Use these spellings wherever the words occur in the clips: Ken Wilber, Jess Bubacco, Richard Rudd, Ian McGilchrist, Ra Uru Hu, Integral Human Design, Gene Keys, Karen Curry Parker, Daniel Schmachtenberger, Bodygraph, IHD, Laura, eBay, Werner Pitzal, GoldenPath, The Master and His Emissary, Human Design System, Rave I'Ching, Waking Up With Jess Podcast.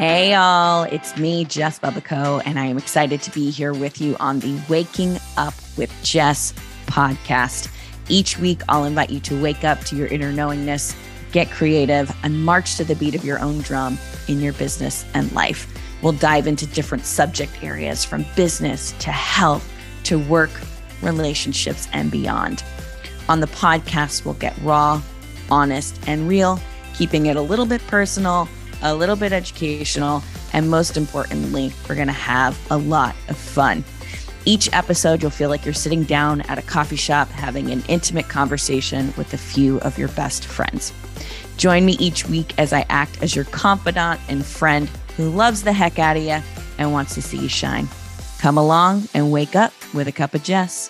Hey all, it's me, Jess Bubacco, and I am excited to be here with you on the Waking Up With Jess podcast. Each week, I'll invite you to wake up to your inner knowingness, get creative, and march to the beat of your own drum in your business and life. We'll dive into different subject areas from business to health to work, relationships, and beyond. On the podcast, we'll get raw, honest, and real, keeping it a little bit personal, a little bit educational, and most importantly, we're going to have a lot of fun. Each episode, you'll feel like you're sitting down at a coffee shop having an intimate conversation with a few of your best friends. Join me each week as I act as your confidant and friend who loves the heck out of you and wants to see you shine. Come along and wake up with a cup of Jess.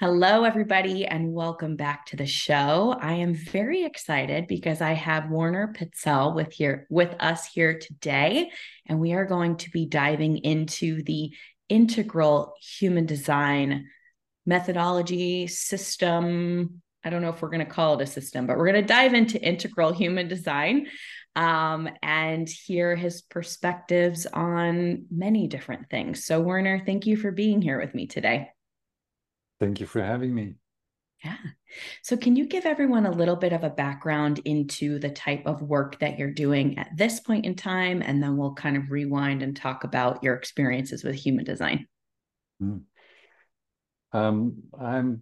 Hello, everybody, and welcome back to the show. I am very excited because I have Werner Pitzal with us here today, and we are going to be diving into the Integral Human Design methodology system. I don't know if we're going to call it a system, but we're going to dive into Integral Human Design and hear his perspectives on many different things. So, Werner, thank you for being here with me today. Thank you for having me. Yeah. So can you give everyone a little bit of a background into the type of work that you're doing at this point in time? And then we'll kind of rewind and talk about your experiences with human design. I'm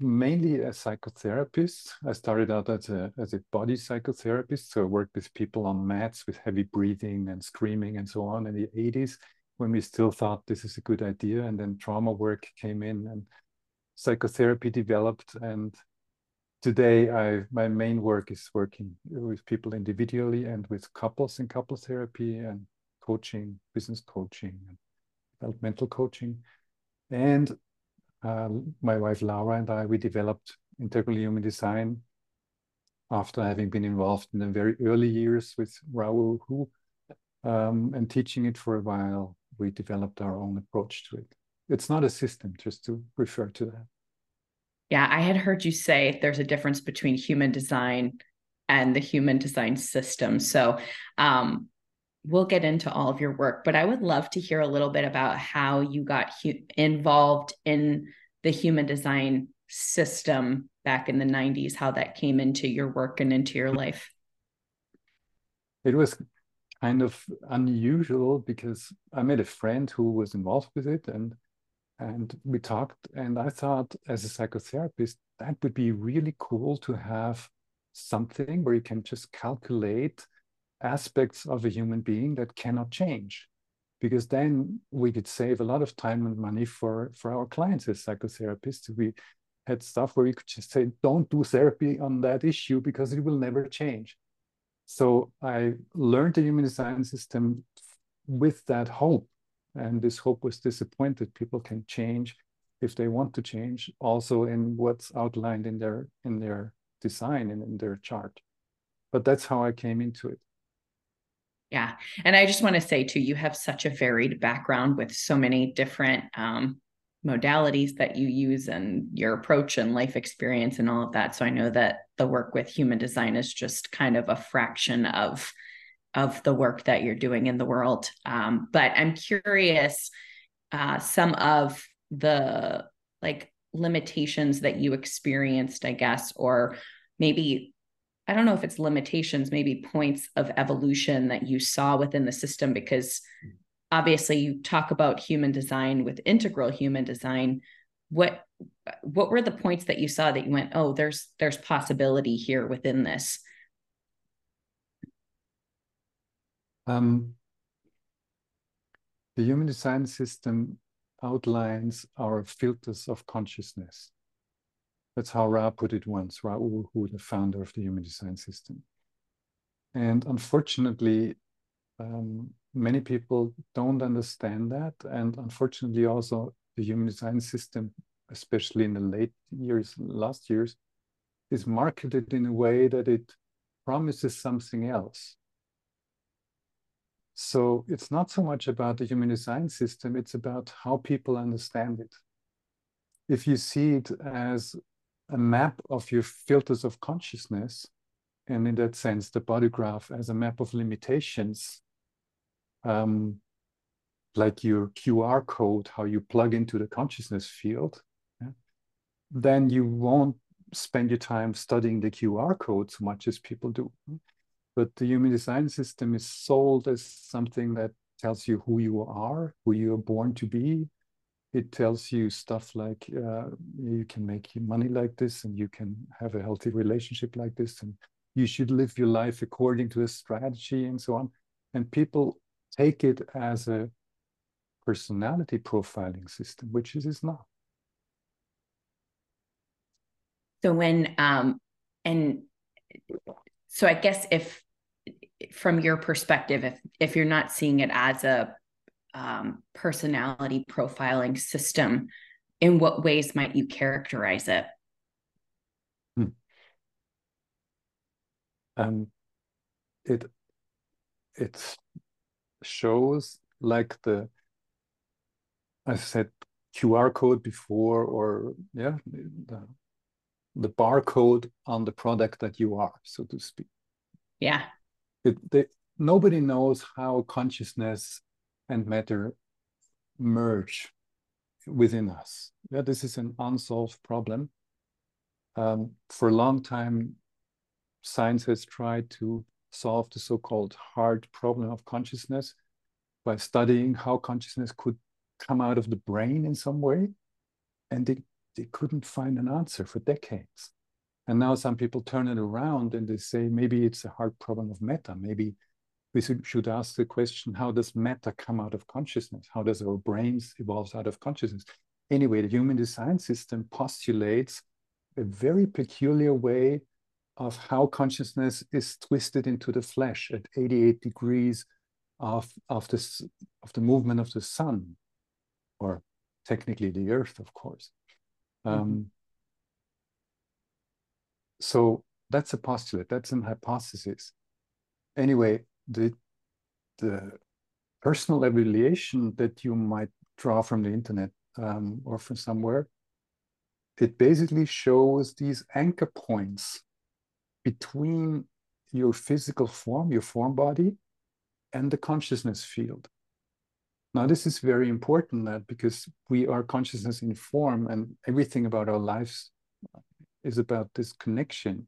mainly a psychotherapist. I started out as a body psychotherapist. So I worked with people on mats with heavy breathing and screaming and so on in the 80s when we still thought this is a good idea. And then trauma work came in and psychotherapy developed, and today my main work is working with people individually and with couples in couple therapy and coaching, business coaching, and developmental coaching. And my wife Laura and I, we developed Integral Human Design after having been involved in the very early years with Ra Uru Hu and teaching it for a while. We developed our own approach to it. It's not a system, just to refer to that. Yeah, I had heard you say there's a difference between human design and the human design system. So we'll get into all of your work, but I would love to hear a little bit about how you got involved in the human design system back in the 90s, how that came into your work and into your life. It was kind of unusual because I made a friend who was involved with it, and we talked, and I thought as a psychotherapist, that would be really cool to have something where you can just calculate aspects of a human being that cannot change, because then we could save a lot of time and money for our clients as psychotherapists. We had stuff where you could just say, don't do therapy on that issue because it will never change. So I learned the human design system with that hope. And this hope was disappointed. People can change if they want to change, also in what's outlined in their design and in their chart. But that's how I came into it. Yeah. And I just want to say too, you have such a varied background with so many different modalities that you use and your approach and life experience and all of that. So I know that the work with human design is just kind of a fraction of the work that you're doing in the world. But I'm curious, some of the like limitations that you experienced, I guess, or maybe, I don't know if it's limitations, maybe points of evolution that you saw within the system, because obviously you talk about human design with Integral Human Design. What were the points that you saw that you went, oh, there's possibility here within this? The human design system outlines our filters of consciousness. That's how Ra put it once, Ra Uru Hu, the founder of the human design system. And unfortunately, many people don't understand that. And unfortunately, also the human design system, especially in the last years, is marketed in a way that it promises something else. So it's not so much about the human design system, it's about how people understand it. If you see it as a map of your filters of consciousness. And in that sense, the body graph as a map of limitations, like your QR code, how you plug into the consciousness field, yeah? Then you won't spend your time studying the QR code so much as people do. But the human design system is sold as something that tells you who you are, who you are born to be. It tells you stuff like you can make money like this, and you can have a healthy relationship like this, and you should live your life according to a strategy and so on. And people take it as a personality profiling system, which it is not. So when, and so I guess if, from your perspective, if you're not seeing it as a personality profiling system, in what ways might you characterize it? It shows, like the, I said QR code before, or yeah, the barcode on the product that you are, so to speak. Yeah. Nobody knows how consciousness and matter merge within us. Yeah, this is an unsolved problem. For a long time, science has tried to solve the so-called hard problem of consciousness by studying how consciousness could come out of the brain in some way. And they couldn't find an answer for decades. And now some people turn it around and they say, maybe it's a hard problem of meta. Maybe we should ask the question, how does meta come out of consciousness? How does our brains evolve out of consciousness? Anyway, the human design system postulates a very peculiar way of how consciousness is twisted into the flesh at 88 degrees of the movement of the sun, or technically the earth, of course. So that's a postulate, that's an hypothesis. Anyway, the personal evaluation that you might draw from the internet or from somewhere, it basically shows these anchor points between your physical form, your form body, and the consciousness field. Now, this is very important, that because we are consciousness in form, and everything about our lives is about this connection,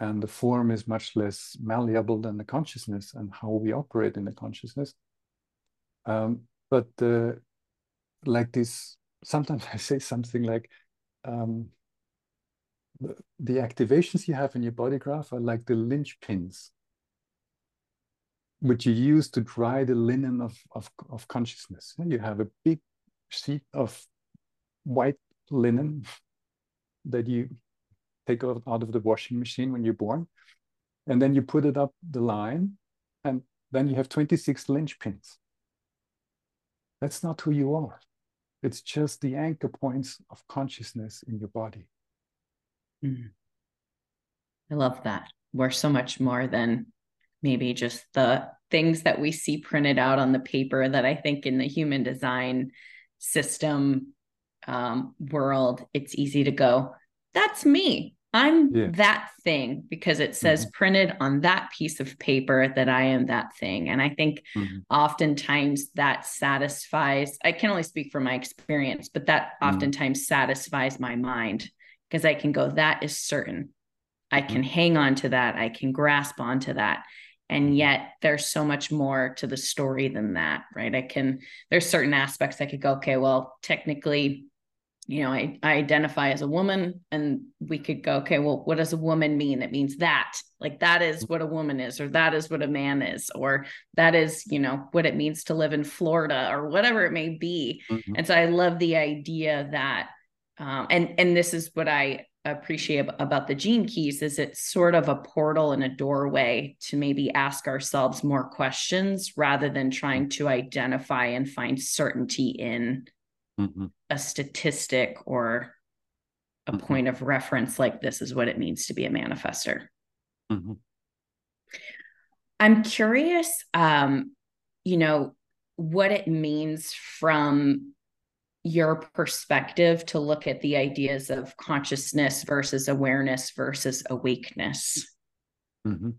and the form is much less malleable than the consciousness and how we operate in the consciousness. But like this, sometimes I say something like, the activations you have in your body graph are like the linchpins, which you use to dry the linen of consciousness. You have a big sheet of white linen that you take out of the washing machine when you're born, and then you put it up the line, and then you have 26 linchpins. That's not who you are. It's just the anchor points of consciousness in your body. Mm. I love that. We're so much more than maybe just the things that we see printed out on the paper, that I think in the human design system world, it's easy to go, that's me. I'm that thing, because it says printed on that piece of paper that I am that thing. And I think oftentimes that satisfies, I can only speak from my experience, but that oftentimes satisfies my mind, because I can go, that is certain. I can hang on to that. I can grasp onto that. And yet there's so much more to the story than that, right? There's certain aspects I could go, okay, well, technically, you know, I identify as a woman, and we could go, okay, well, what does a woman mean? It means that, like, that is what a woman is, or that is what a man is, or that is, you know, what it means to live in Florida, or whatever it may be. Mm-hmm. And so I love the idea that, and this is what I appreciate about the Gene Keys, is it's sort of a portal and a doorway to maybe ask ourselves more questions, rather than trying to identify and find certainty in a statistic or a point of reference, like this is what it means to be a manifester. I'm curious, you know, what it means from your perspective to look at the ideas of consciousness versus awareness versus awakeness. Mm-hmm.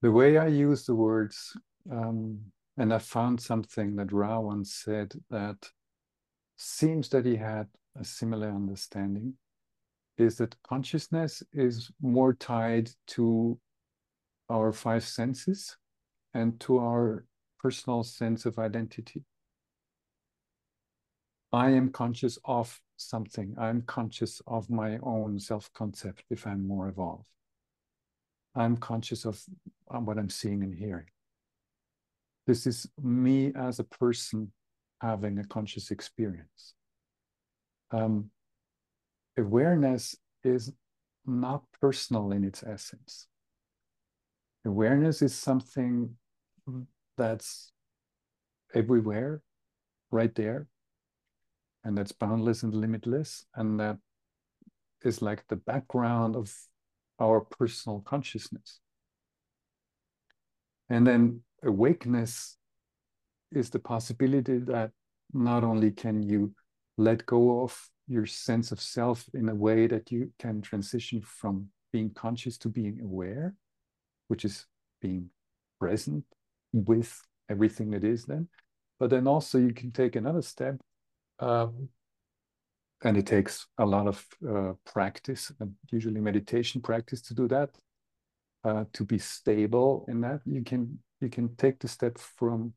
The way I use the words, and I found something that Ra once said that seems that he had a similar understanding, is that consciousness is more tied to our five senses and to our personal sense of identity. I am conscious of something. I'm conscious of my own self-concept if I'm more evolved. I'm conscious of what I'm seeing and hearing. This is me as a person having a conscious experience. Awareness is not personal in its essence. Awareness is something that's everywhere, right there, and that's boundless and limitless, and that is like the background of our personal consciousness. And then awakeness is the possibility that not only can you let go of your sense of self in a way that you can transition from being conscious to being aware, which is being present with everything that is then, but then also you can take another step, and it takes a lot of practice, and usually meditation practice to do that, to be stable in that. You can take the step from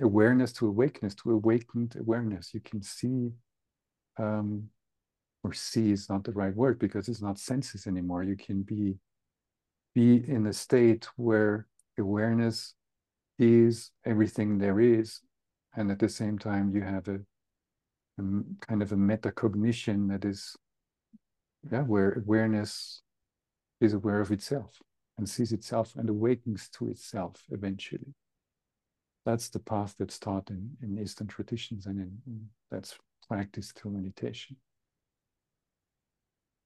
awareness to awakeness, to awakened awareness. You can see, or see is not the right word because it's not senses anymore. You can be in a state where awareness is everything there is, and at the same time you have a kind of a metacognition that is, yeah, where awareness is aware of itself and sees itself and awakens to itself eventually. That's the path that's taught in Eastern traditions, and that's practiced through meditation.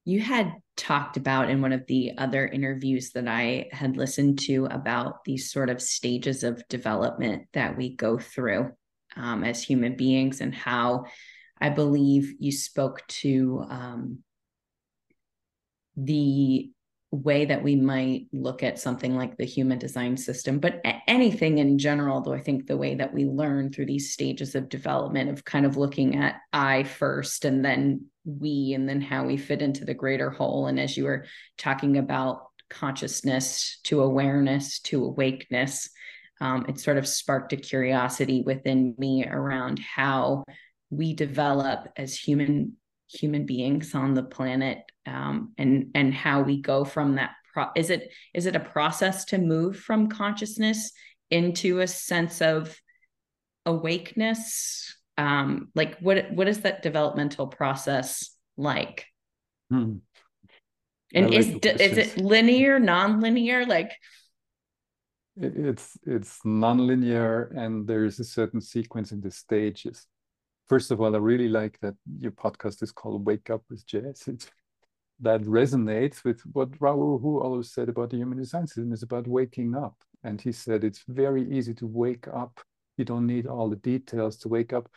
You had talked about in one of the other interviews that I had listened to about these sort of stages of development that we go through as human beings, and how I believe you spoke to the way that we might look at something like the Human Design System, but anything in general, though I think the way that we learn through these stages of development, of kind of looking at I first and then we, and then how we fit into the greater whole. And as you were talking about consciousness to awareness to awakeness, it sort of sparked a curiosity within me around how we develop as human beings on the planet, and how we go from that. Is it a process to move from consciousness into a sense of awakeness? Like what is that developmental process like? And like is it linear, non-linear? Like it's non-linear, and there is a certain sequence in the stages. First of all, I really like that your podcast is called Wake Up With Jess. That resonates with what Ra Uru Hu always said about the Human Design System. It's about waking up. And he said it's very easy to wake up. You don't need all the details to wake up.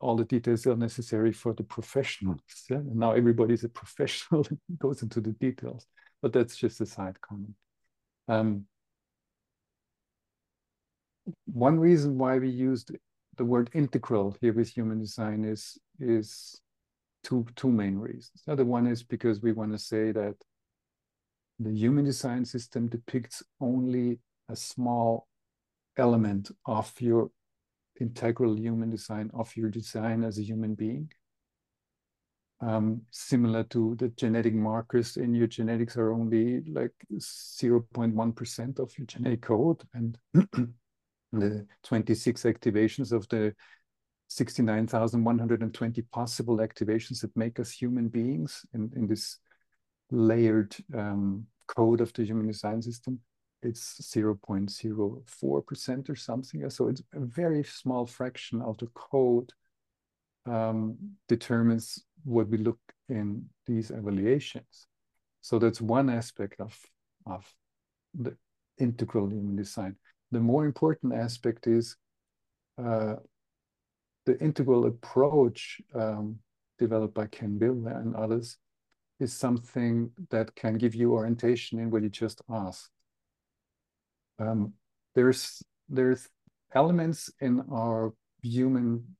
All the details are necessary for the professionals. Yeah? And now everybody's a professional and goes into the details. But that's just a side comment. One reason why we used the word integral here with Human Design is two main reasons. The other one is because we want to say that the Human Design System depicts only a small element of your integral human design, of your design as a human being. Similar to the genetic markers in your genetics are only like 0.1% of your genetic code, and the 26 activations of the 69,120 possible activations that make us human beings in this layered code of the Human Design System, it's 0.04% or something. So it's a very small fraction of the code determines what we look in these evaluations. So that's one aspect of the integral human design. the more important aspect is the integral approach developed by Ken Wilber and others is something that can give you orientation in what you just asked. There's elements in our human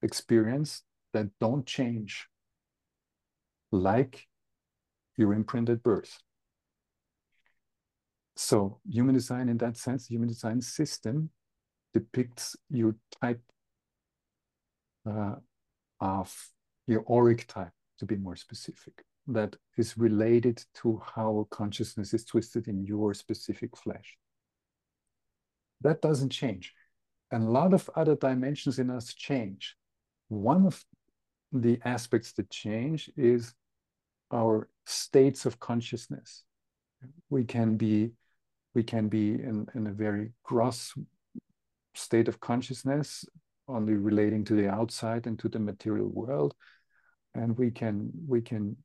experience that don't change, like your imprint at birth. So human design, in that sense, human design system depicts your type of your auric type, to be more specific, that is related to how consciousness is twisted in your specific flesh. That doesn't change. And a lot of other dimensions in us change. One of the aspects that change is our states of consciousness. We can be in a very gross state of consciousness, only relating to the outside and to the material world. And we can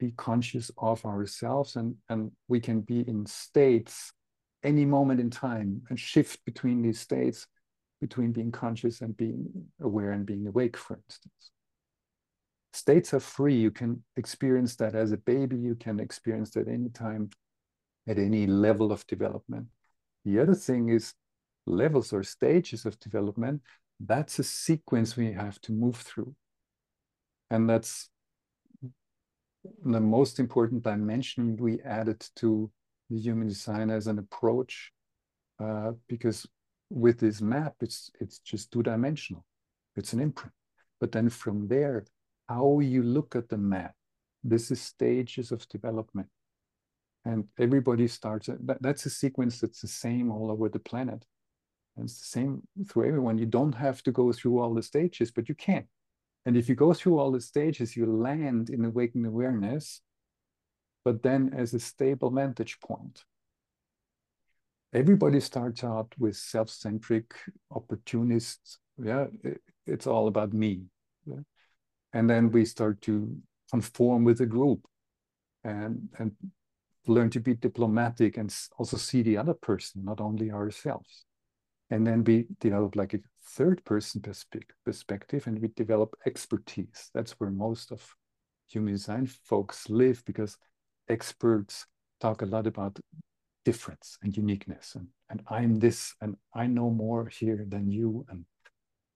be conscious of ourselves, and we can be in states any moment in time and shift between these states, between being conscious and being aware and being awake, for instance. States are free. You can experience that as a baby. You can experience that anytime, at any level of development. The other thing is levels or stages of development. That's a sequence we have to move through. And that's the most important dimension we added to the human design as an approach, because with this map, it's just two-dimensional. It's an imprint. But then from there, how you look at the map, this is stages of development. And everybody starts, that's a sequence that's the same all over the planet. And it's the same through everyone. You don't have to go through all the stages, but you can. And if you go through all the stages, you land in awakened awareness, but then as a stable vantage point. Everybody starts out with self-centric opportunists. Yeah, it's all about me. Yeah? And then we start to conform with the group and learn to be diplomatic and also see the other person, not only ourselves. And then we develop like a third person perspective, and we develop expertise. That's where most of human design folks live, because experts talk a lot about difference and uniqueness, and I'm this, and I know more here than you. And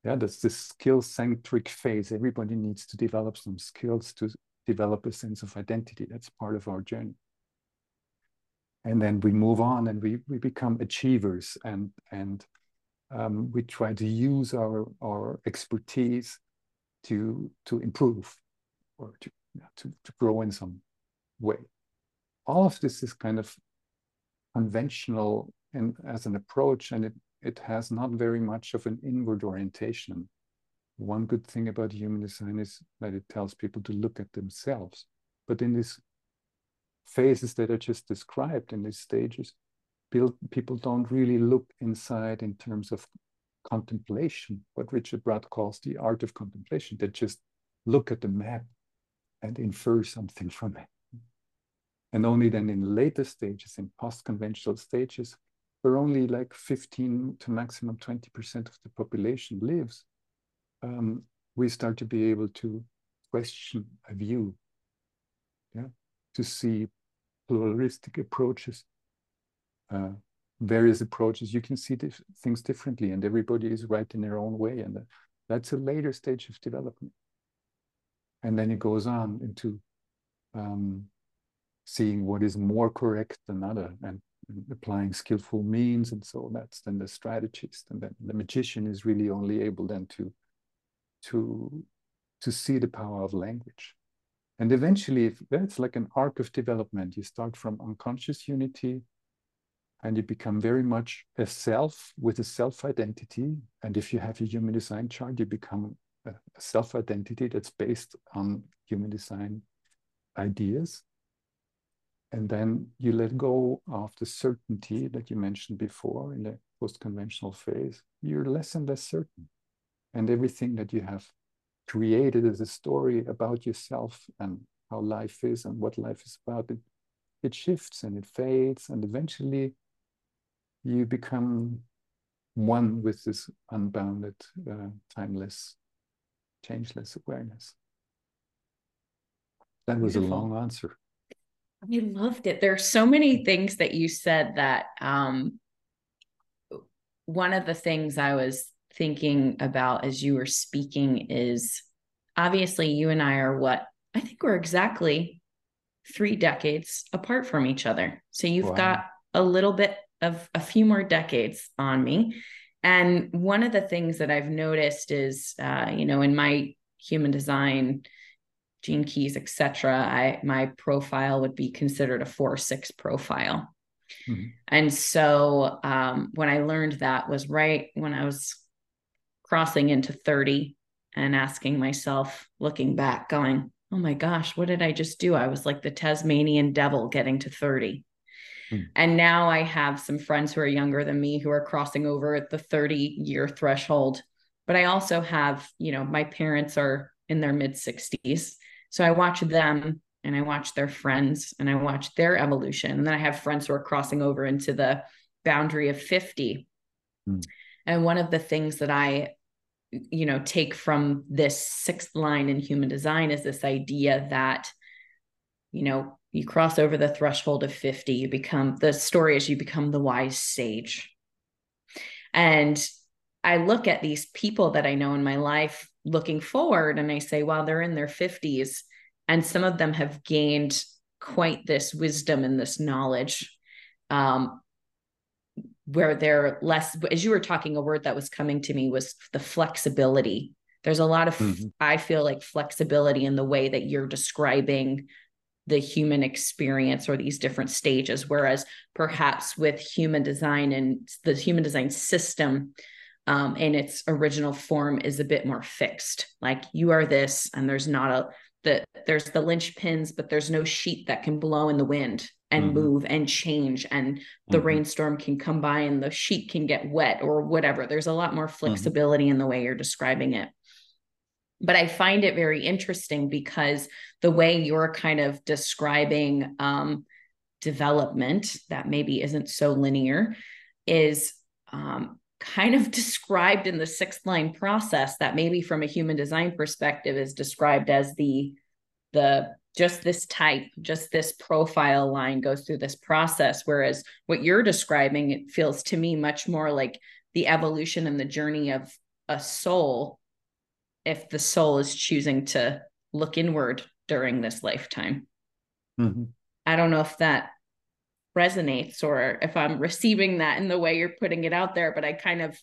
yeah, that's this skill-centric phase. Everybody needs to develop some skills to develop a sense of identity. That's part of our journey. And then we move on, and we become achievers, and we try to use our expertise to improve or to grow in some way. All of this is kind of conventional and as an approach, and it has not very much of an inward orientation. One good thing about human design is that it tells people to look at themselves. But in these phases that I just described, in these stages, people don't really look inside in terms of contemplation, what Richard Rudd calls the art of contemplation. They just look at the map and infer something from it. And only then in later stages, in post-conventional stages, where only like 15 to maximum 20% of the population lives, we start to be able to question a view, yeah? To see pluralistic approaches. Various approaches, you can see things differently, and everybody is right in their own way, and that's a later stage of development. And then it goes on into seeing what is more correct than other, and applying skillful means, and so that's then the strategist, and then the magician is really only able then to see the power of language. And eventually, it's like an arc of development. You start from unconscious unity, and you become very much a self with a self-identity. And if you have a human design chart, you become a self-identity that's based on human design ideas. And then you let go of the certainty that you mentioned before in the post-conventional phase. You're less and less certain. And everything that you have created as a story about yourself and how life is and what life is about, it shifts and it fades. And eventually you become one with this unbounded, timeless, changeless awareness. That was Beautiful. A long answer. I loved it. There are so many things that you said that one of the things I was thinking about as you were speaking is, obviously you and I are what, I think we're exactly 3 decades apart from each other. So you've Wow. got a little bit of a few more decades on me. And one of the things that I've noticed is, in my human design, Gene Keys, et cetera, my profile would be considered a 4/6 profile. Mm-hmm. And so when I learned that was right when I was crossing into 30 and asking myself, looking back, going, oh my gosh, what did I just do? I was like the Tasmanian devil getting to 30. Mm-hmm. And now I have some friends who are younger than me who are crossing over at the 30-year threshold. But I also have, my parents are in their mid-60s. So I watch them and I watch their friends and I watch their evolution. And then I have friends who are crossing over into the boundary of 50. Mm. And one of the things that I, take from this 6th line in human design is this idea that, you cross over the threshold of 50, you become the wise sage. And I look at these people that I know in my life looking forward and I say, well, they're in their 50s. And some of them have gained quite this wisdom and this knowledge, where they're less, as you were talking, a word that was coming to me was the flexibility. There's a lot of, mm-hmm. I feel like flexibility in the way that you're describing the human experience or these different stages. Whereas perhaps with human design and the human design system, in its original form is a bit more fixed. Like you are this, and there's not there's the linchpins, but there's no sheet that can blow in the wind and mm-hmm. move and change. And the mm-hmm. rainstorm can come by and the sheet can get wet or whatever. There's a lot more flexibility mm-hmm. in the way you're describing it. But I find it very interesting because the way you're kind of describing development that maybe isn't so linear is kind of described in the 6th line process that maybe from a human design perspective is described as the just this type, just this profile line goes through this process. Whereas what you're describing, it feels to me much more like the evolution and the journey of a soul, if the soul is choosing to look inward during this lifetime. Mm-hmm. I don't know if that resonates or if I'm receiving that in the way you're putting it out there, but I kind of,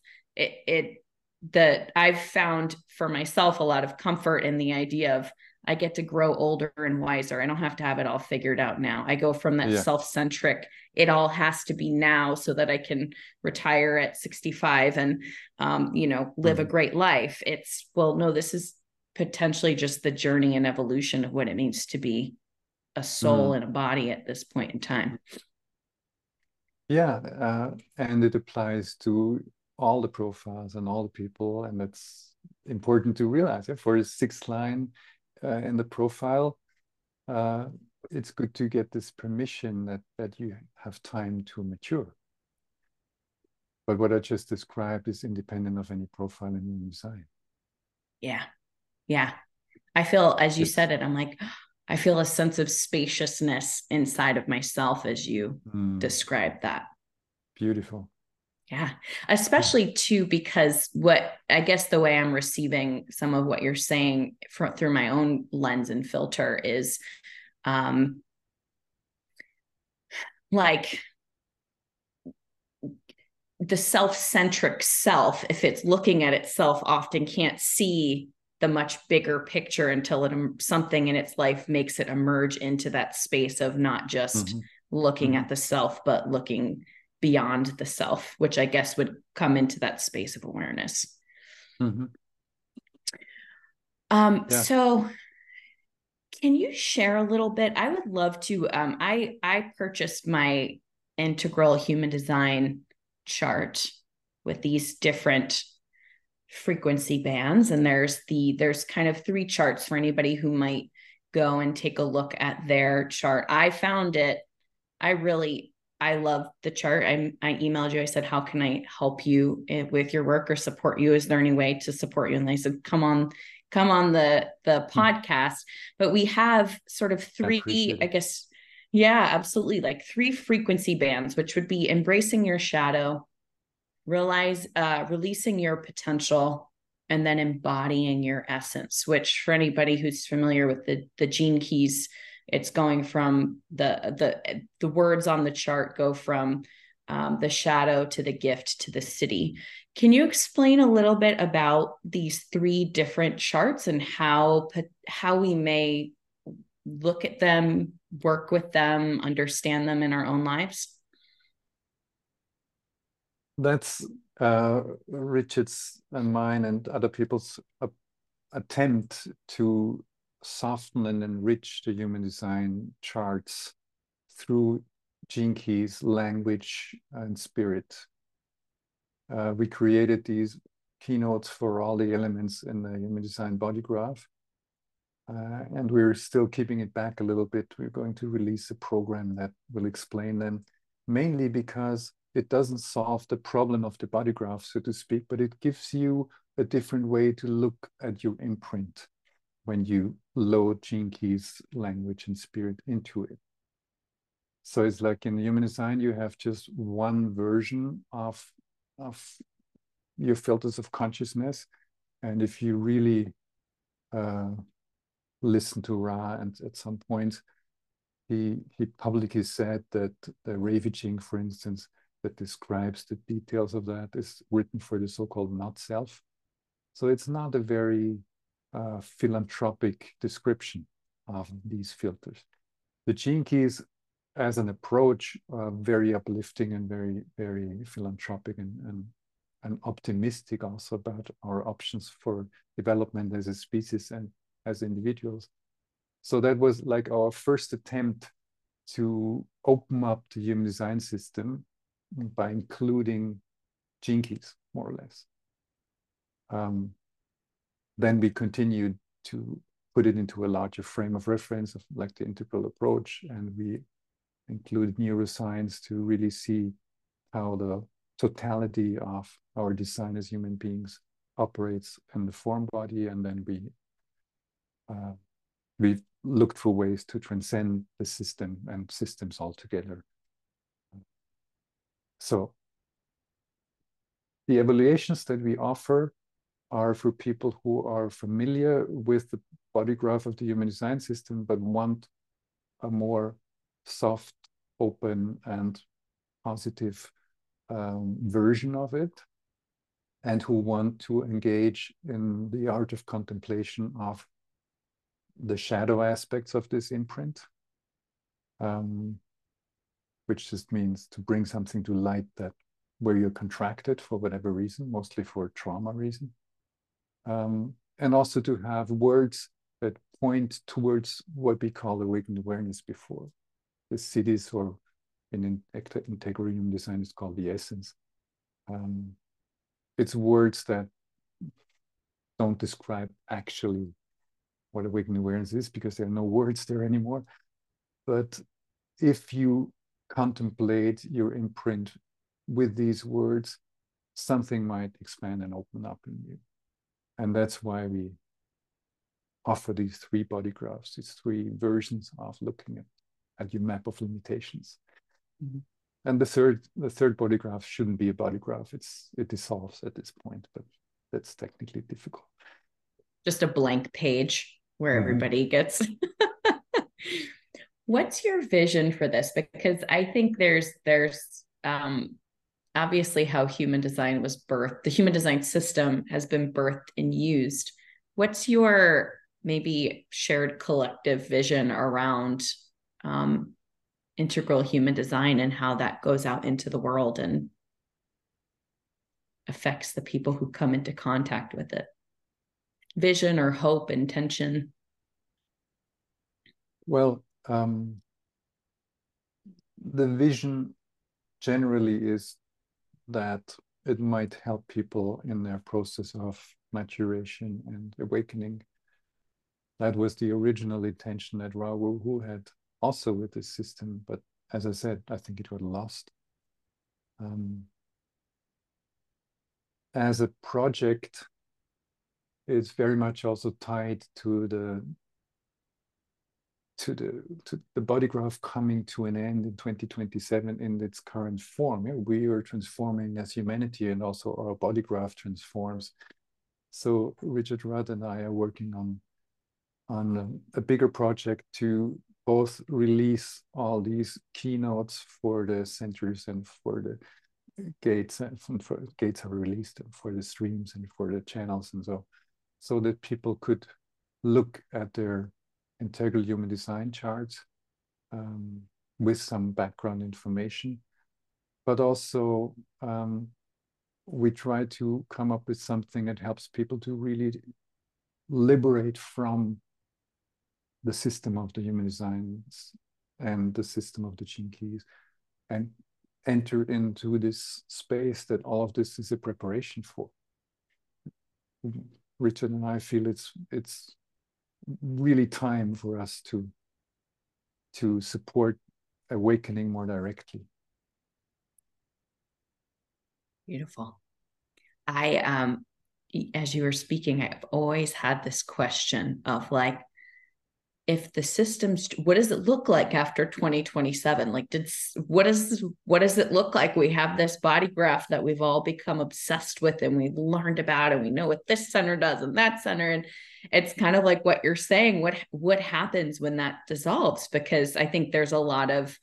that I've found for myself a lot of comfort in the idea of I get to grow older and wiser. I don't have to have it all figured out now. I go from that self-centric, it all has to be now so that I can retire at 65 and, live mm-hmm. a great life. It's, well, no, this is potentially just the journey and evolution of what it means to be a soul mm-hmm. and a body at this point in time. Yeah, and it applies to all the profiles and all the people, and that's important to realize. Yeah? For the 6th line in the profile, it's good to get this permission that you have time to mature. But what I just described is independent of any profile in human design. Yeah. I feel, as you said it, I'm like, I feel a sense of spaciousness inside of myself as you describe that. Beautiful. Yeah. Especially too, because I guess the way I'm receiving some of what you're saying through my own lens and filter is, like the self-centric self, if it's looking at itself, often can't see the much bigger picture until something in its life makes it emerge into that space of not just mm-hmm. looking mm-hmm. at the self, but looking beyond the self, which I guess would come into that space of awareness. Mm-hmm. So can you share a little bit? I would love to, I purchased my Integral Human Design chart with these different frequency bands, and there's kind of 3 charts for anybody who might go and take a look at their chart. I found it, I really I love the chart. I emailed you. I said, how can I help you with your work or support you? Is there any way to support you? And they said, come on the podcast. But we have sort of three, I guess. Yeah, absolutely. Like three frequency bands, which would be embracing your shadow, releasing your potential, and then embodying your essence, which for anybody who's familiar with the Gene Keys, it's going from the words on the chart go from the shadow to the gift to the city. Can you explain a little bit about these three different charts and how we may look at them, work with them, understand them in our own lives? That's Richard's and mine and other people's attempt to soften and enrich the human design charts through Gene Keys, language, and spirit. We created these keynotes for all the elements in the human design body graph, and we're still keeping it back a little bit. We're going to release a program that will explain them, mainly because it doesn't solve the problem of the body graph, so to speak, but it gives you a different way to look at your imprint when you load Gene Keys, language, and spirit into it. So it's like in human design, you have just one version of your filters of consciousness. And if you really listen to Ra, and at some point, he publicly said that the Rave I'Ching, for instance, that describes the details of that is written for the so-called not self. So it's not a very philanthropic description of these filters. The Gene Keys as an approach are very uplifting and very, very philanthropic and optimistic also about our options for development as a species and as individuals. So that was like our first attempt to open up the human design system by including Gene Keys, more or less. Then we continued to put it into a larger frame of reference of like the integral approach, and we included neuroscience to really see how the totality of our design as human beings operates in the form body. And then we looked for ways to transcend the system and systems altogether. So the evaluations that we offer are for people who are familiar with the body graph of the human design system, but want a more soft, open, and positive version of it, and who want to engage in the art of contemplation of the shadow aspects of this imprint. Which just means to bring something to light that where you're contracted for whatever reason, mostly for trauma reason. And also to have words that point towards what we call awakened awareness before. The cities, or in Integral Human Design, it's called the essence. It's words that don't describe actually what awakened awareness is, because there are no words there anymore. But if you contemplate your imprint with these words, something might expand and open up in you. And that's why we offer these three body graphs, these three versions of looking at your map of limitations. Mm-hmm. And the third body graph shouldn't be a body graph. It dissolves at this point, but that's technically difficult. Just a blank page where everybody gets... What's your vision for this? Because I think there's obviously how human design was birthed. The human design system has been birthed and used. What's your maybe shared collective vision around integral human design and how that goes out into the world and affects the people who come into contact with it? Vision or hope, intention? Well, the vision generally is that it might help people in their process of maturation and awakening. That was the original intention that Ra Uru Hu had also with this system, but as I said, I think it would have lost. As a project, it's very much also tied to the body graph coming to an end in 2027 in its current form. Yeah, we are transforming as humanity, and also our body graph transforms. So Richard Rudd and I are working on a bigger project to both release all these keynotes for the centers and for the gates, and for gates are released, and for the streams and for the channels, and so that people could look at their Integral Human Design charts with some background information. But also we try to come up with something that helps people to really liberate from the system of the human designs and the system of the Gene Keys, and enter into this space that all of this is a preparation for. Richard and I feel it's really time for us to support awakening more directly. Beautiful. I as you were speaking, I've always had this question of, like, if the systems, what does it look like after 2027? Like, what does it look like? We have this body graph that we've all become obsessed with, and we've learned about, and we know what this center does and that center. And it's kind of like what you're saying, what happens when that dissolves? Because I think there's a lot of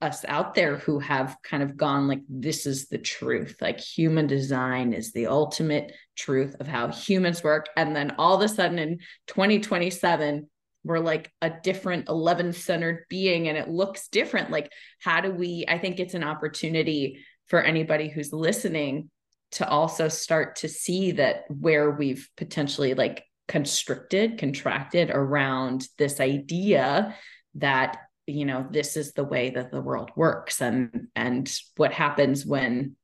us out there who have kind of gone, like, this is the truth. Like, human design is the ultimate truth of how humans work. And then all of a sudden in 2027, we're like a different 11-centered being, and it looks different. Like, how do we, I think it's an opportunity for anybody who's listening to also start to see that where we've potentially, like, contracted around this idea that, you know, this is the way that the world works, and what happens when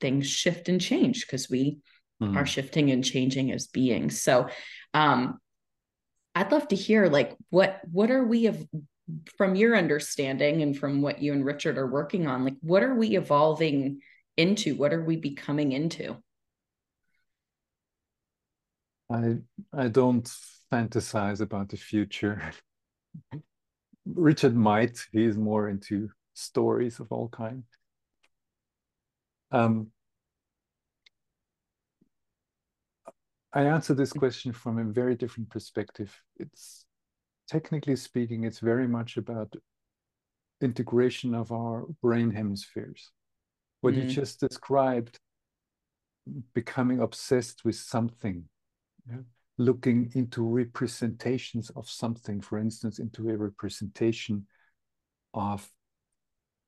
things shift and change, because we are shifting and changing as beings. So, I'd love to hear, like, what are we, from your understanding and from what you and Richard are working on, like, what are we evolving into? What are we becoming into? I don't fantasize about the future. Richard might, he's more into stories of all kinds. I answer this question from a very different perspective. It's, technically speaking, it's very much about integration of our brain hemispheres. What you just described, becoming obsessed with something, yeah? Looking into representations of something, for instance, into a representation of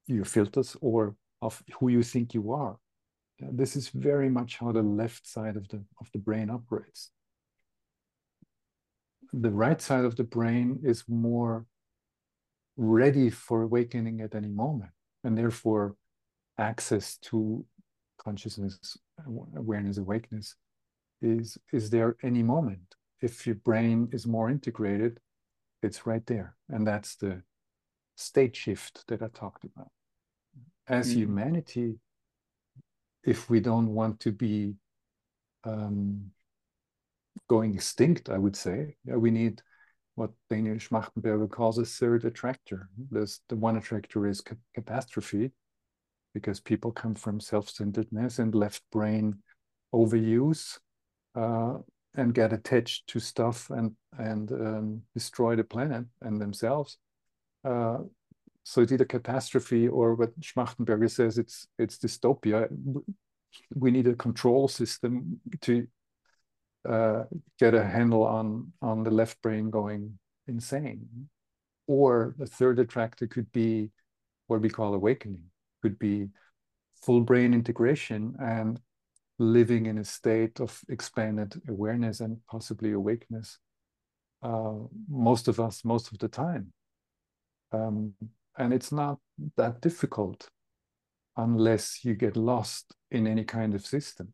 your filters or of who you think you are. This is very much how the left side of the brain operates. The right side of the brain is more ready for awakening at any moment, and therefore access to consciousness, awareness, awakeness is there any moment. If your brain is more integrated, it's right there. And that's the state shift that I talked about. As humanity, if we don't want to be going extinct, I would say, we need what Daniel Schmachtenberger calls a third attractor. The one attractor is catastrophe, because people come from self-centeredness and left brain overuse and get attached to stuff and destroy the planet and themselves. So it's either catastrophe, or what Schmachtenberger says, it's dystopia. We need a control system to get a handle on the left brain going insane. Or the third attractor could be what we call awakening, could be full brain integration and living in a state of expanded awareness and possibly awakeness most of us, most of the time. And it's not that difficult unless you get lost in any kind of system.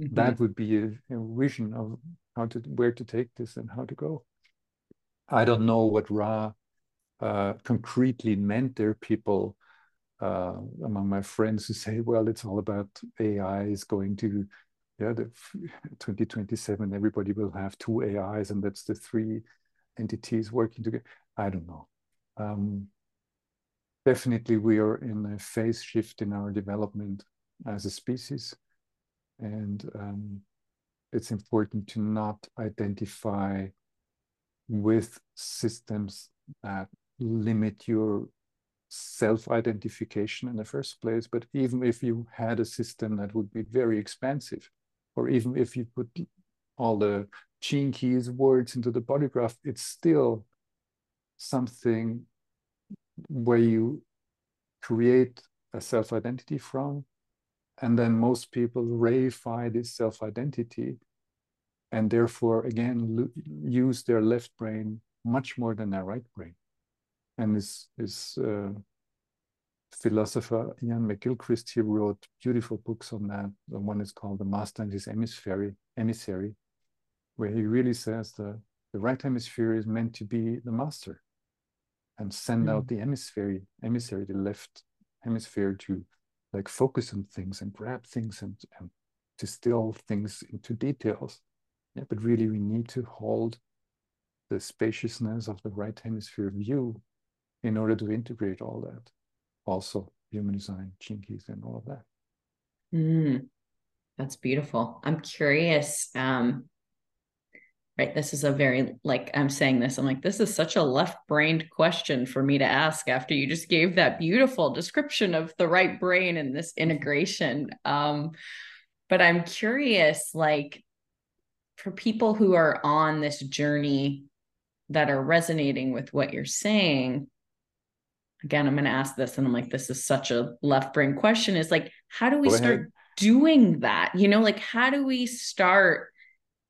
Mm-hmm. That would be a vision of where to take this and how to go. I don't know what Ra concretely mentor people among my friends who say, well, it's all about AI is going to, yeah, the 2027, everybody will have two AIs and that's the three entities working together. I don't know. Definitely we are in a phase shift in our development as a species. And it's important to not identify with systems that limit your self-identification in the first place. But even if you had a system that would be very expansive, or even if you put all the Gene Keys words into the body graph, it's still something where you create a self-identity from, and then most people reify this self-identity and therefore, again, use their left brain much more than their right brain. And this philosopher, Ian McGilchrist, he wrote beautiful books on that. The one is called The Master and His Emissary, where he really says the right hemisphere is meant to be the master and send out the emissary, the left hemisphere, to like focus on things and grab things and distill things into details. Yeah, but really we need to hold the spaciousness of the right hemisphere view in order to integrate all that. Also, human design, Gene Keys, and all of that. That's beautiful. I'm curious. Right. This is a very, like, I'm saying this, I'm like, this is such a left-brained question for me to ask after you just gave that beautiful description of the right brain and this integration. But I'm curious, like, for people who are on this journey that are resonating with what you're saying, again, I'm going to ask this and I'm like, this is such a left-brain question, is like, how do we start doing that? You know, like, how do we start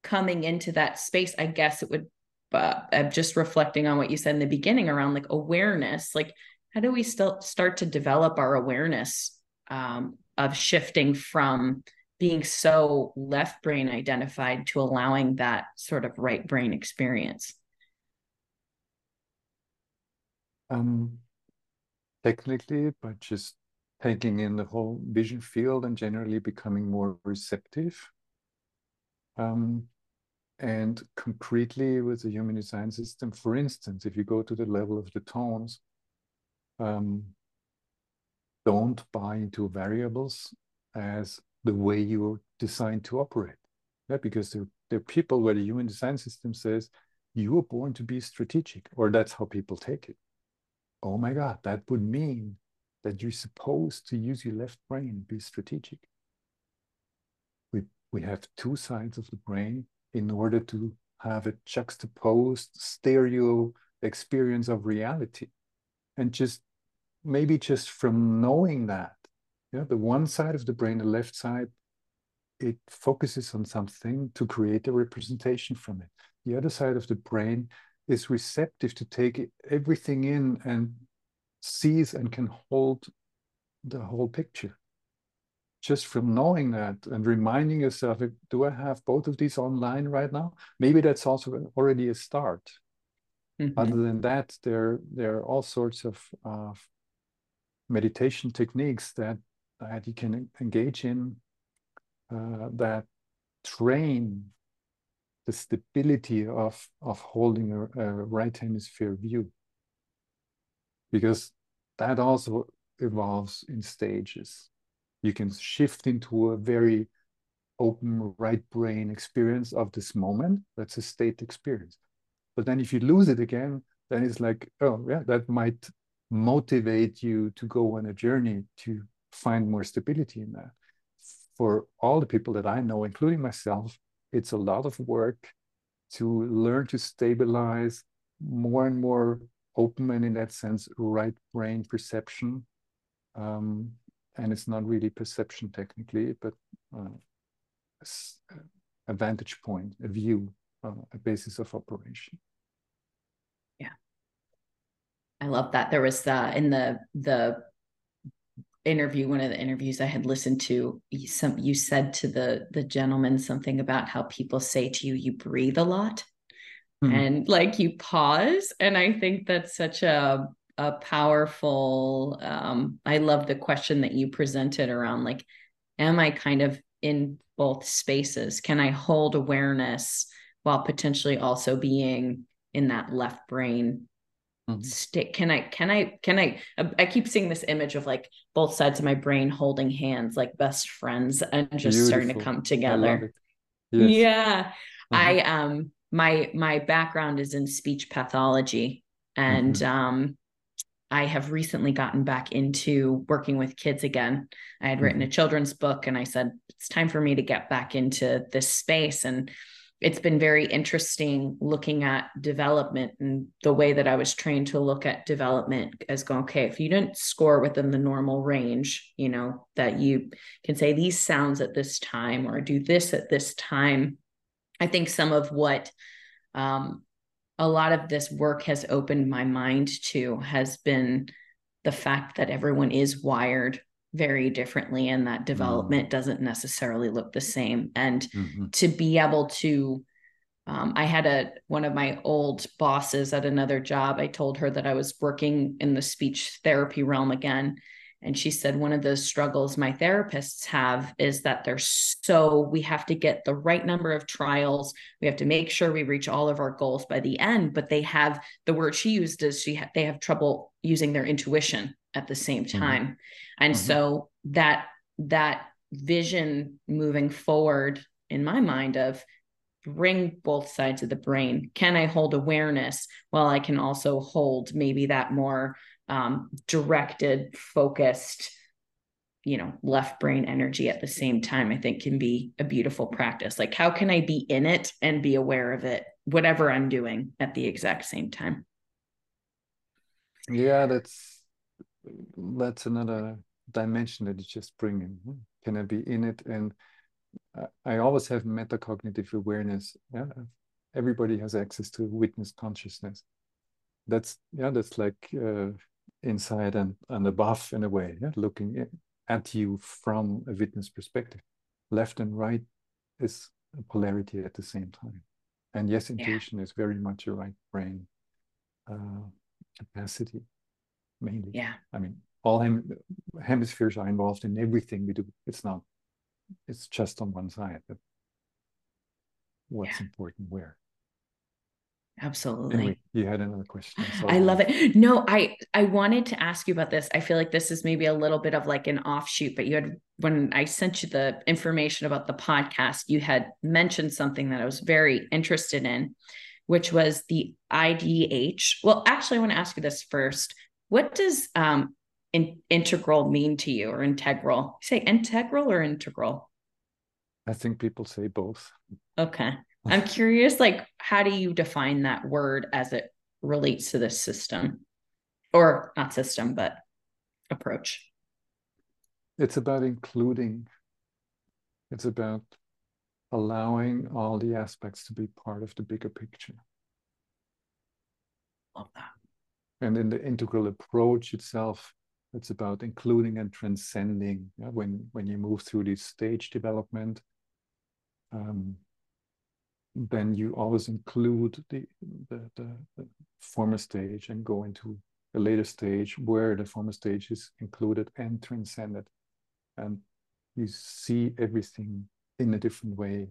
coming into that space? I guess it would, I'm just reflecting on what you said in the beginning around like awareness, like how do we still start to develop our awareness of shifting from being so left brain identified to allowing that sort of right brain experience? Technically, by just taking in the whole vision field and generally becoming more receptive. And concretely with the human design system, for instance, if you go to the level of the tones, don't buy into variables as the way you're designed to operate. Yeah, because there are people where the human design system says, you were born to be strategic, or that's how people take it. Oh my God, that would mean that you're supposed to use your left brain and be strategic. We have two sides of the brain in order to have a juxtaposed stereo experience of reality. And just maybe just from knowing that, yeah, the one side of the brain, the left side, it focuses on something to create a representation from it. The other side of the brain is receptive to take everything in and sees and can hold the whole picture. Just from knowing that and reminding yourself, do I have both of these online right now? Maybe that's also already a start. Mm-hmm. Other than that, there are all sorts of meditation techniques that you can engage in that train the stability of holding a right hemisphere view. Because that also evolves in stages. You can shift into a very open right brain experience of this moment. That's a state experience. But then if you lose it again, then it's like, oh yeah, that might motivate you to go on a journey to find more stability in that. For all the people that I know, including myself, it's a lot of work to learn to stabilize more and more open and, in that sense, right brain perception. And it's not really perception technically, but a vantage point, a view, a basis of operation. Yeah, I love that. There was in the interview, one of the interviews I had listened to, you said to the gentleman something about how people say to you, you breathe a lot. and like you pause. And I think that's such a powerful, I love the question that you presented around, like, am I kind of in both spaces? Can I hold awareness while potentially also being in that left brain state? Can I keep seeing this image of like both sides of my brain holding hands, like best friends, and just starting to come together. Yes. Yeah. I my background is in speech pathology, and I have recently gotten back into working with kids again. I had written a children's book, and I said, it's time for me to get back into this space. And it's been very interesting looking at development and the way that I was trained to look at development as going, okay, if you didn't score within the normal range, you know, that you can say these sounds at this time or do this at this time. I think some of what a lot of this work has opened my mind to has been the fact that everyone is wired very differently, and that development doesn't necessarily look the same. And to be able to, I had one of my old bosses at another job, I told her that I was working in the speech therapy realm again. And she said, one of those struggles my therapists have is that we have to get the right number of trials. We have to make sure we reach all of our goals by the end, but they have, the word she used is they have trouble using their intuition at the same time. And so that vision moving forward in my mind of bring both sides of the brain. Can I hold awareness while I can also hold maybe that more directed, focused, left brain energy at the same time, I think can be a beautiful practice. Like, how can I be in it and be aware of it, whatever I'm doing at the exact same time? Yeah, that's another dimension that you just bring in. Can I be in it? And I always have metacognitive awareness. Yeah, everybody has access to witness consciousness. That's like inside and above in a way, looking at you from a witness perspective. Left and right is a polarity at the same time. And yes, intuition is very much a right brain capacity, mainly. Yeah. I mean, all hemispheres are involved in everything we do. It's just on one side. What's important where. Absolutely. Anyway, you had another question. I love it. No, I wanted to ask you about this. I feel like this is maybe a little bit of like an offshoot, but when I sent you the information about the podcast, you had mentioned something that I was very interested in, which was the IDH. Well, actually, I want to ask you this first. What does integral mean to you, or integral? You say integral or integral? I think people say both. Okay. I'm curious, like, how do you define that word as it relates to this system, or not system, but approach? It's about including. It's about allowing all the aspects to be part of the bigger picture. Love that. And in the integral approach itself, it's about including and transcending. Yeah? When you move through this stage development, then you always include the former stage and go into a later stage where the former stage is included and transcended. And you see everything in a different way,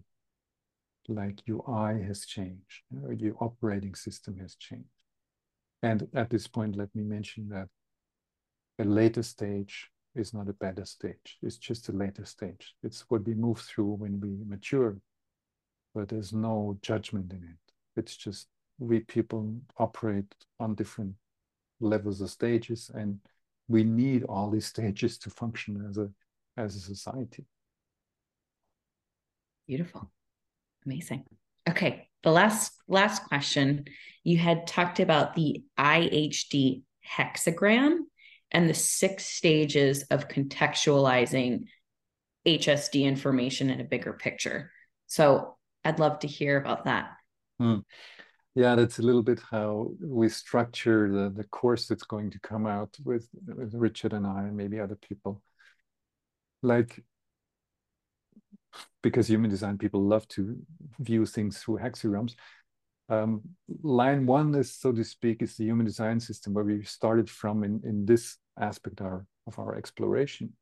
like your eye has changed, or your operating system has changed. And at this point, let me mention that a later stage is not a better stage. It's just a later stage. It's what we move through when we mature. But there's no judgment in it. It's just we people operate on different levels of stages, and we need all these stages to function as a society. Beautiful. Amazing. Okay. The last question, you had talked about the IHD hexagram and the 6 stages of contextualizing HSD information in a bigger picture. So I'd love to hear about that. Yeah, that's a little bit how we structure the course that's going to come out with Richard and I, and maybe other people. Like, because human design people love to view things through hexagrams, Line one is, so to speak, is the human design system, where we started from in this aspect of our exploration.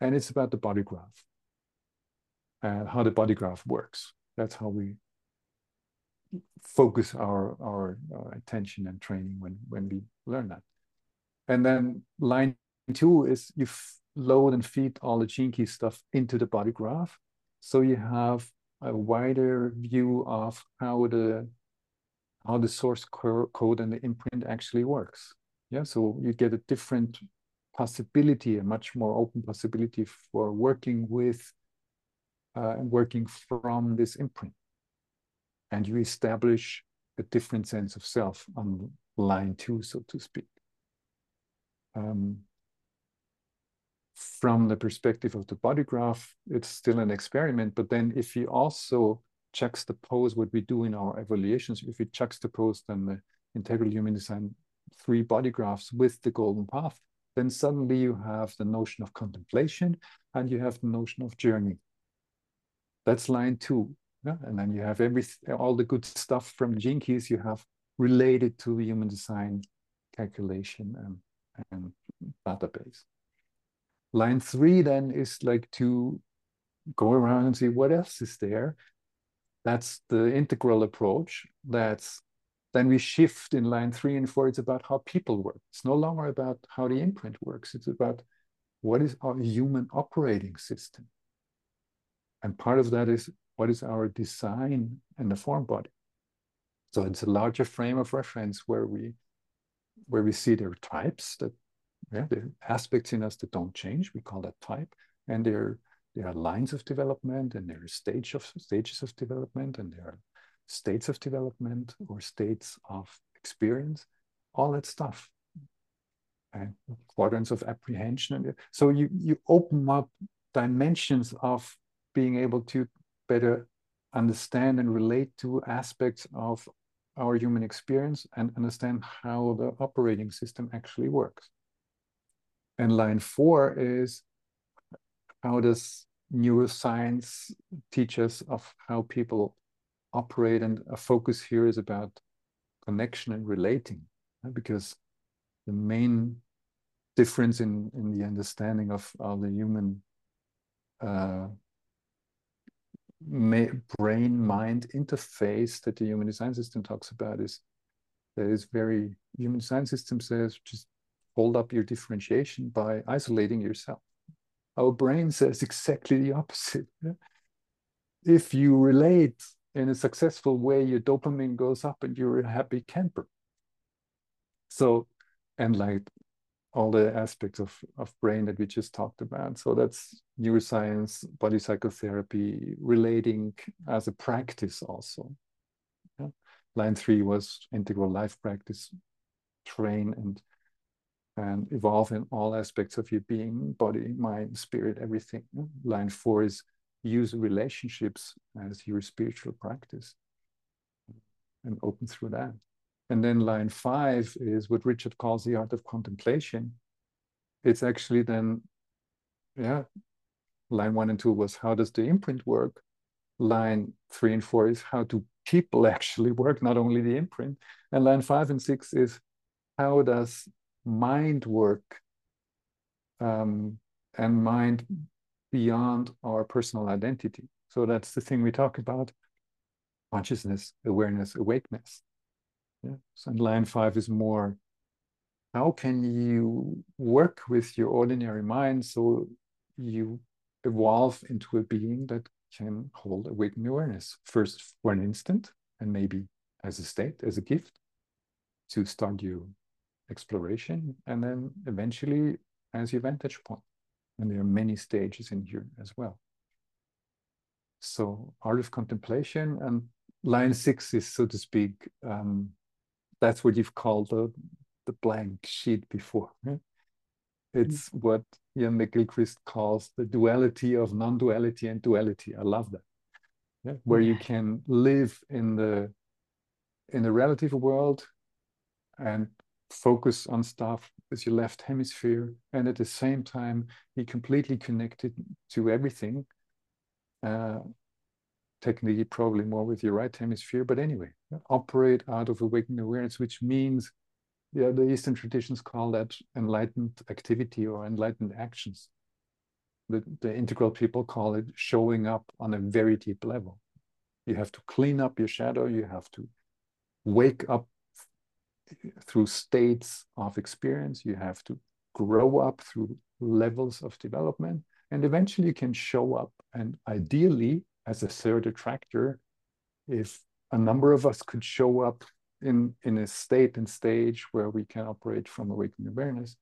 And it's about the body graph and how the body graph works. That's how we focus our attention and training when we learn that. And then line two is you load and feed all the gene key stuff into the body graph. So you have a wider view of how the source code and the imprint actually works. Yeah, so you get a different possibility, a much more open possibility for working with and working from this imprint. And you establish a different sense of self on line two, so to speak. From the perspective of the body graph, it's still an experiment, but then if you also juxtapose what we do in our evaluations, if we juxtapose then the Integral Human Design 3 body graphs with the golden path, then suddenly you have the notion of contemplation and you have the notion of journey. That's line two. Yeah? And then you have all the good stuff from Gene Keys you have related to the human design calculation and database. Line three then is like to go around and see what else is there. That's the integral approach. Then we shift in line three and four. It's about how people work. It's no longer about how the imprint works. It's about what is our human operating system. And part of that is what is our design and the form body. So it's a larger frame of reference where we see there are types that, yeah, there are aspects in us that don't change. We call that type. And there are lines of development, and there are stages of development, and there are states of development or states of experience, all that stuff. And quadrants of apprehension. So you open up dimensions of being able to better understand and relate to aspects of our human experience and understand how the operating system actually works. And line four is, how does neuroscience teach us of how people operate? And a focus here is about connection and relating, because the main difference in the understanding of the human brain-mind interface that the human design system talks about is that is very, human design system says, just hold up your differentiation by isolating yourself. Our brain says exactly the opposite. If you relate in a successful way, your dopamine goes up and you're a happy camper. So, and like all the aspects of brain that we just talked about. So that's neuroscience, body psychotherapy, relating as a practice also. Yeah. Line three was integral life practice, train and evolve in all aspects of your being, body, mind, spirit, everything. Line four is use relationships as your spiritual practice and open through that. And then line five is what Richard calls the art of contemplation. It's actually then, yeah, line one and two was how does the imprint work? Line three and four is how do people actually work, not only the imprint. And line five and six is how does mind work and mind beyond our personal identity. So that's the thing we talk about, consciousness, awareness, awakeness. Yeah. So line five is more, how can you work with your ordinary mind so you evolve into a being that can hold awakened awareness, first for an instant, and maybe as a state, as a gift, to start your exploration, and then eventually as your vantage point. And there are many stages in here as well. So art of contemplation, and line six is, so to speak, that's what you've called the blank sheet before. Right? It's what Ian McGilchrist calls the duality of non-duality and duality. I love that. Yeah? Where you can live in the relative world and focus on stuff with your left hemisphere, and at the same time be completely connected to everything technically probably more with your right hemisphere, but anyway, operate out of awakened awareness, which means the Eastern traditions call that enlightened activity or enlightened actions. The integral people call it showing up on a very deep level. You have to clean up your shadow. You have to wake up through states of experience. You have to grow up through levels of development. And eventually you can show up. And ideally, as a third attractor, if a number of us could show up in a state and stage where we can operate from awakened awareness,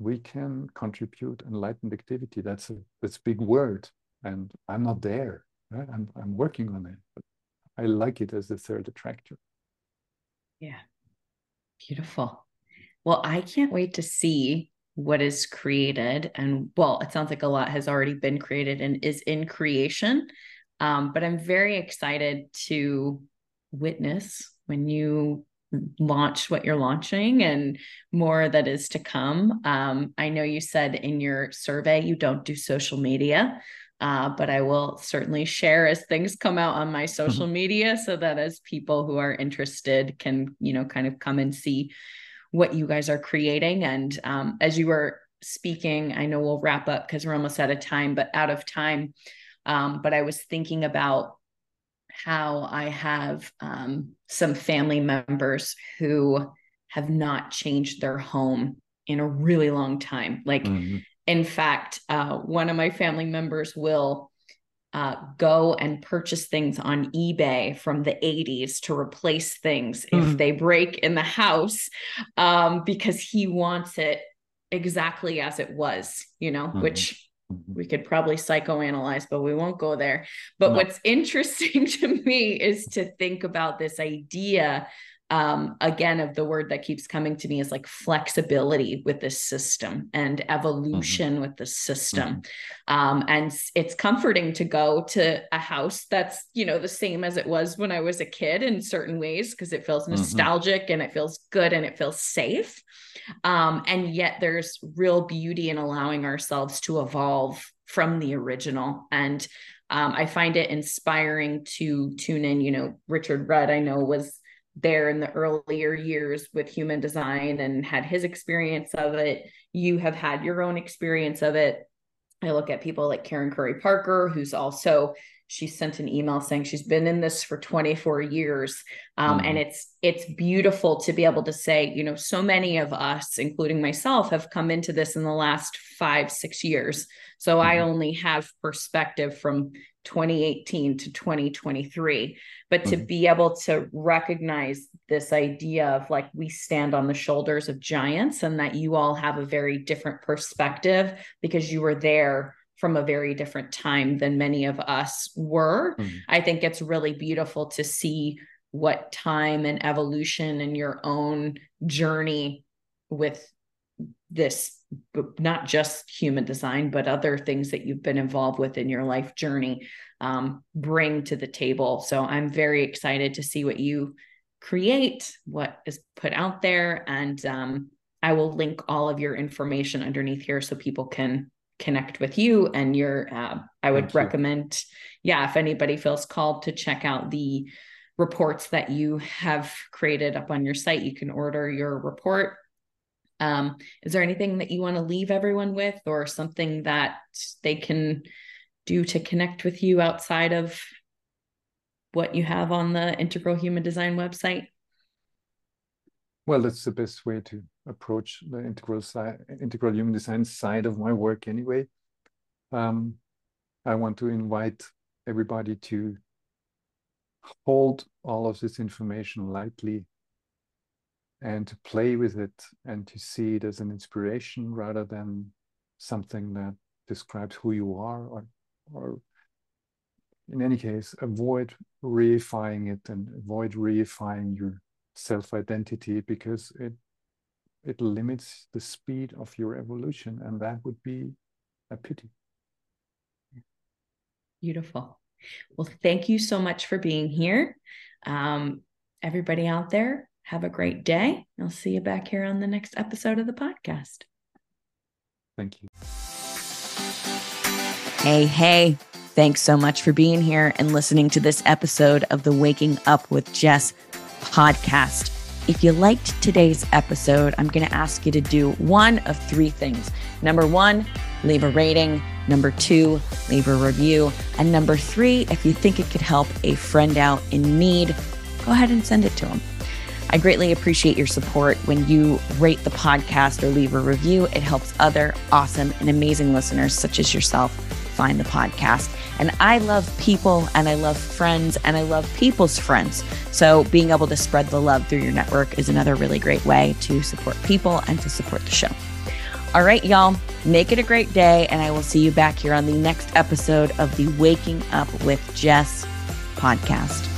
we can contribute enlightened activity. That's a big word, and I'm not there. Right? I'm working on it, but I like it as the third attractor. Yeah, beautiful. Well, I can't wait to see what is created, and well, it sounds like a lot has already been created and is in creation. But I'm very excited to witness when you launch what you're launching and more that is to come. I know you said in your survey, you don't do social media, but I will certainly share as things come out on my social media so that as people who are interested can, you know, kind of come and see what you guys are creating. And as you were speaking, I know we'll wrap up because we're almost out of time. But I was thinking about how I have some family members who have not changed their home in a really long time. Like, in fact, one of my family members will go and purchase things on eBay from the 80s to replace things if they break in the house, because he wants it exactly as it was, you know, which we could probably psychoanalyze, but we won't go there. But what's interesting to me is to think about this idea, again, of the word that keeps coming to me is like flexibility with this system and evolution with the system. And it's comforting to go to a house that's, you know, the same as it was when I was a kid in certain ways, because it feels nostalgic and it feels good and it feels safe. And yet there's real beauty in allowing ourselves to evolve from the original. And I find it inspiring to tune in. You know, Richard Rudd, I know, was there in the earlier years with human design and had his experience of it. You have had your own experience of it. I look at people like Karen Curry Parker, who's also, she sent an email saying she's been in this for 24 years. And it's beautiful to be able to say, you know, so many of us, including myself, have come into this in the last 5-6 years. So I only have perspective from 2018 to 2023, but to be able to recognize this idea of like, we stand on the shoulders of giants, and that you all have a very different perspective because you were there from a very different time than many of us were. I think it's really beautiful to see what time and evolution and your own journey with this, not just human design, but other things that you've been involved with in your life journey, bring to the table. So I'm very excited to see what you create, what is put out there. And I will link all of your information underneath here so people can connect with you and your, I would recommend, if anybody feels called to check out the reports that you have created up on your site, you can order your report. Is there anything that you want to leave everyone with, or something that they can do to connect with you outside of what you have on the Integral Human Design website? Well, that's the best way to approach the Integral Human Design side of my work anyway. I want to invite everybody to hold all of this information lightly and to play with it and to see it as an inspiration rather than something that describes who you are, or in any case, avoid reifying it and avoid reifying your self-identity, because it limits the speed of your evolution, and that would be a pity. Beautiful. Well, thank you so much for being here. Everybody out there, have a great day. I'll see you back here on the next episode of the podcast. Thank you. Hey, Thanks so much for being here and listening to this episode of the Waking Up with Jess podcast. If you liked today's episode, I'm going to ask you to do one of three things. Number one, leave a rating. Number two, leave a review. And number three, if you think it could help a friend out in need, go ahead and send it to them. I greatly appreciate your support. When you rate the podcast or leave a review, it helps other awesome and amazing listeners such as yourself find the podcast. And I love people, and I love friends, and I love people's friends. So being able to spread the love through your network is another really great way to support people and to support the show. All right, y'all, make it a great day, and I will see you back here on the next episode of the Waking Up with Jess podcast.